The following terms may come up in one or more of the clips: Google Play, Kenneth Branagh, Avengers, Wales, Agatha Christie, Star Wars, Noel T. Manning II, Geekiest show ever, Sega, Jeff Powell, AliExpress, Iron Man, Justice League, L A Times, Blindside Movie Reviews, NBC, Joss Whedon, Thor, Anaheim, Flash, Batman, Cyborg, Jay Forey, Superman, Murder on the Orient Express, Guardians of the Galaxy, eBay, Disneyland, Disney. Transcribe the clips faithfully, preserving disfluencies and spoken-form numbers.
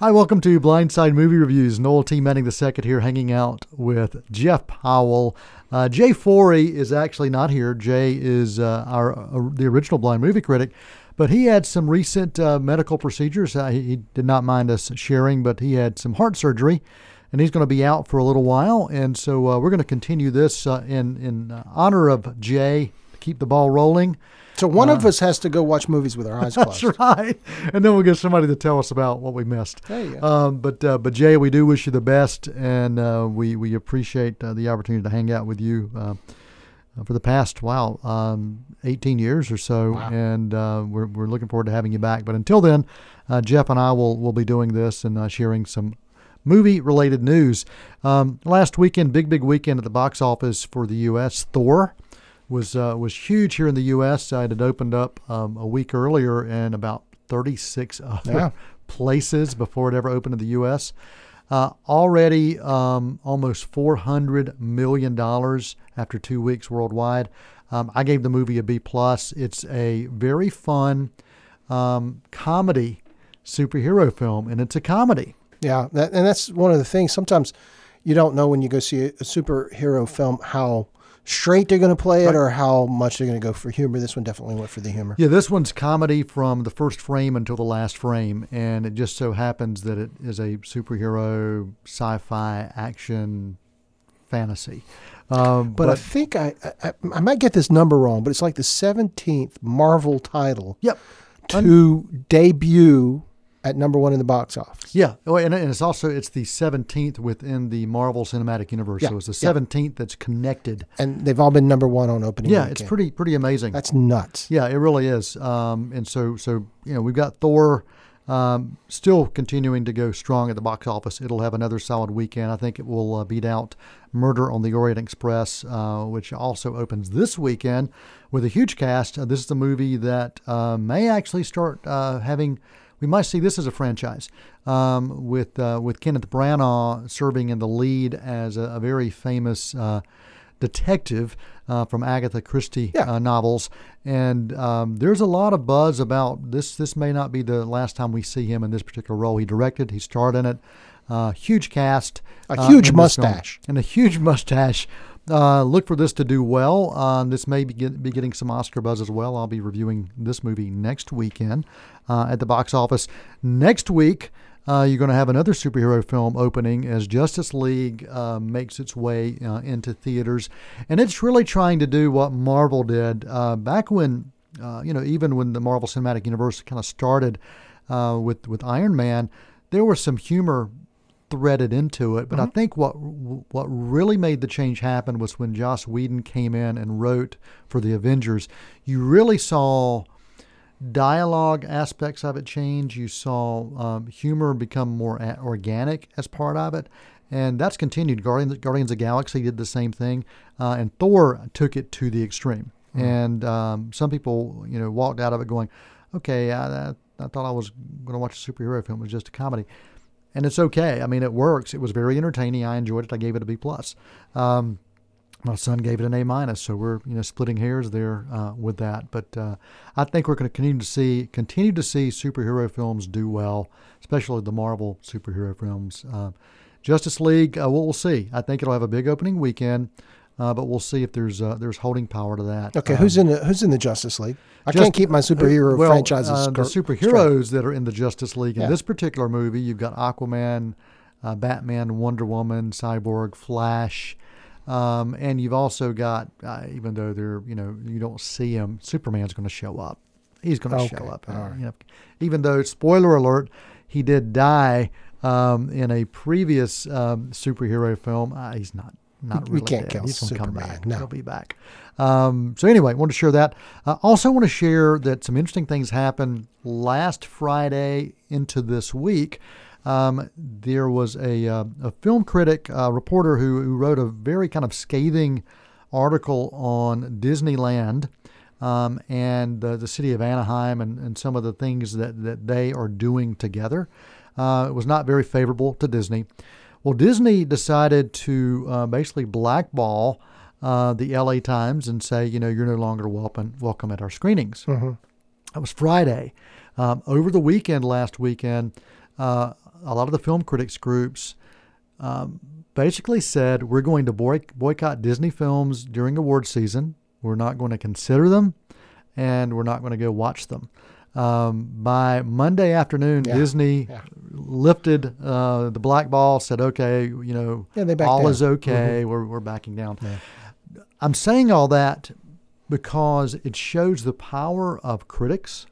Hi, welcome to Blindside Movie Reviews. Noel T. Manning the Second here, hanging out with Jeff Powell. Uh, Jay Forey is actually not here. Jay is uh, our uh, the original blind movie critic, but he had some recent uh, medical procedures. Uh, he, he did not mind us sharing, but he had some heart surgery, and he's going to be out for a little while. And so uh, we're going to continue this uh, in in uh, honor of Jay. Keep the ball rolling. So one uh, of us has to go watch movies with our eyes closed. That's right. And then we'll get somebody to tell us about what we missed. There you go. Um, but, uh, but Jay, we do wish you the best, and uh, we, we appreciate uh, the opportunity to hang out with you uh, for the past, wow, um, eighteen years or so, wow. and uh, we're, we're looking forward to having you back. But until then, uh, Jeff and I will, will be doing this and uh, sharing some movie-related news. Um, last weekend, big, big weekend at the box office for the U S, Thor. was uh, was huge here in the U S. It had opened up um, a week earlier in about thirty-six other yeah. places before it ever opened in the U S. Uh, already um, almost four hundred million dollars after two weeks worldwide. Um, I gave the movie a B plus. It's a very fun um, comedy superhero film, and it's a comedy. Yeah, that, and that's one of the things. Sometimes you don't know when you go see a, a superhero film how straight they're going to play it, or how much they're going to go for humor. This one definitely went for the humor. Yeah, this one's comedy from the first frame until the last frame, and it just so happens that it is a superhero, sci-fi, action, fantasy. Um, but, but I think I, I I might get this number wrong, but it's like the seventeenth Marvel title yep. to Un- debut at number one in the box office. Yeah, oh, and, and it's also it's the seventeenth within the Marvel Cinematic Universe. Yeah. So it's the seventeenth yeah. that's connected. And they've all been number one on opening Yeah, weekend. It's pretty pretty amazing. That's nuts. Yeah, it really is. Um, and so so you know we've got Thor um, still continuing to go strong at the box office. It'll have another solid weekend. I think it will uh, beat out Murder on the Orient Express, uh, which also opens this weekend with a huge cast. Uh, this is the movie that uh, may actually start uh, having. We might see this as a franchise, um, with uh, with Kenneth Branagh serving in the lead as a, a very famous uh, detective uh, from Agatha Christie yeah. uh, novels. And um, there's a lot of buzz about this. This may not be the last time we see him in this particular role. He directed, he starred in it. Uh, huge cast. A huge uh, mustache. And a huge mustache. Uh, look for this to do well. Uh, this may be, get, be getting some Oscar buzz as well. I'll be reviewing this movie next weekend uh, at the box office. Next week, uh, you're going to have another superhero film opening as Justice League uh, makes its way uh, into theaters. And it's really trying to do what Marvel did uh, back when, uh, you know, even when the Marvel Cinematic Universe kind of started uh, with, with Iron Man, there was some humor threaded into it, but mm-hmm. I think what what really made the change happen was when Joss Whedon came in and wrote for the Avengers. You really saw dialogue aspects of it change. You saw um, humor become more a- organic as part of it, and that's continued. Guardians, Guardians of the Galaxy did the same thing, uh, and Thor took it to the extreme. Mm-hmm. And um, some people, you know, walked out of it going, "Okay, I, I, I thought I was going to watch a superhero film. It was just a comedy." And it's okay. I mean, it works. It was very entertaining. I enjoyed it. I gave it a B plus. Um, my son gave it an A-, so we're you know splitting hairs there uh, with that. But uh, I think we're going to continue to see continue to see superhero films do well, especially the Marvel superhero films. Uh, Justice League, uh, we'll, we'll see. I think it'll have a big opening weekend, uh, but we'll see if there's uh, there's holding power to that. Okay, um, who's in the, who's in the Justice League? I Just, can't keep my superhero uh, well, franchises. Uh, the superheroes straight. That are in the Justice League in yeah. this particular movie, you've got Aquaman, uh, Batman, Wonder Woman, Cyborg, Flash, um, and you've also got, uh, even though they're you know you don't see him, Superman's going to show up. He's going to okay. show up. Uh, right. you know, even though, spoiler alert, he did die um, in a previous um, superhero film. Uh, he's not. Not really. We can't kill Superman. No. He'll be back. Um, so anyway, I want to share that. I also want to share that some interesting things happened last Friday into this week. Um, there was a, uh, a film critic, uh, reporter who, who wrote a very kind of scathing article on Disneyland um, and the, the city of Anaheim and, and some of the things that, that they are doing together. Uh, it was not very favorable to Disney. Well, Disney decided to uh, basically blackball uh, the L A Times and say, you know, you're no longer welcome welcome at our screenings. Mm-hmm. That was Friday. Um, over the weekend, last weekend, uh, a lot of the film critics groups um, basically said, we're going to boy- boycott Disney films during award season. We're not going to consider them, and we're not going to go watch them. Um, by Monday afternoon, yeah, Disney yeah. lifted uh, the black ball, said, okay, you know, yeah, they backed all down. Is okay. Mm-hmm. We're, we're backing down. Yeah. I'm saying all that because it shows the power of critics.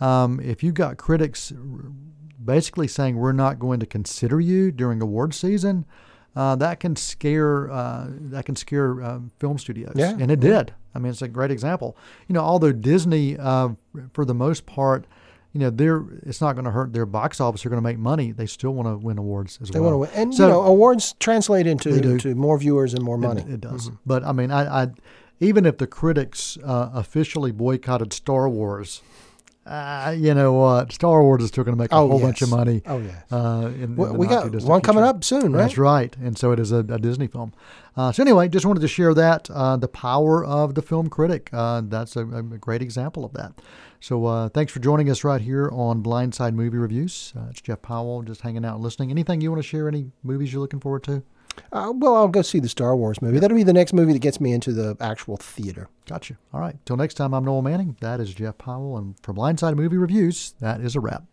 Um, if you got critics basically saying we're not going to consider you during award season, uh, that can scare uh, that can scare uh, film studios, yeah. and it did. I mean, it's a great example. You know, although Disney, uh, for the most part, you know, they're it's not going to hurt their box office. They're going to make money. They still want to win awards as they well. They want to win, and so, you know, awards translate into to more viewers and more money. It, it does, mm-hmm. but I mean, I, I even if the critics uh, officially boycotted Star Wars. Uh, you know what? Uh, Star Wars is still going to make a oh, whole yes. bunch of money. Oh, yeah. Uh, in, well, in we got one coming future. up soon, right? That's right. And so it is a, a Disney film. Uh, so anyway, just wanted to share that, uh, the power of the film critic. Uh, that's a, a great example of that. So uh, thanks for joining us right here on Blindside Movie Reviews. Uh, it's Jeff Powell just hanging out and listening. Anything you want to share? Any movies you're looking forward to? Uh, well, I'll go see the Star Wars movie. That'll be the next movie that gets me into the actual theater. Gotcha. All right. Till next time, I'm Noel Manning. That is Jeff Powell. And for Blindside Movie Reviews, that is a wrap.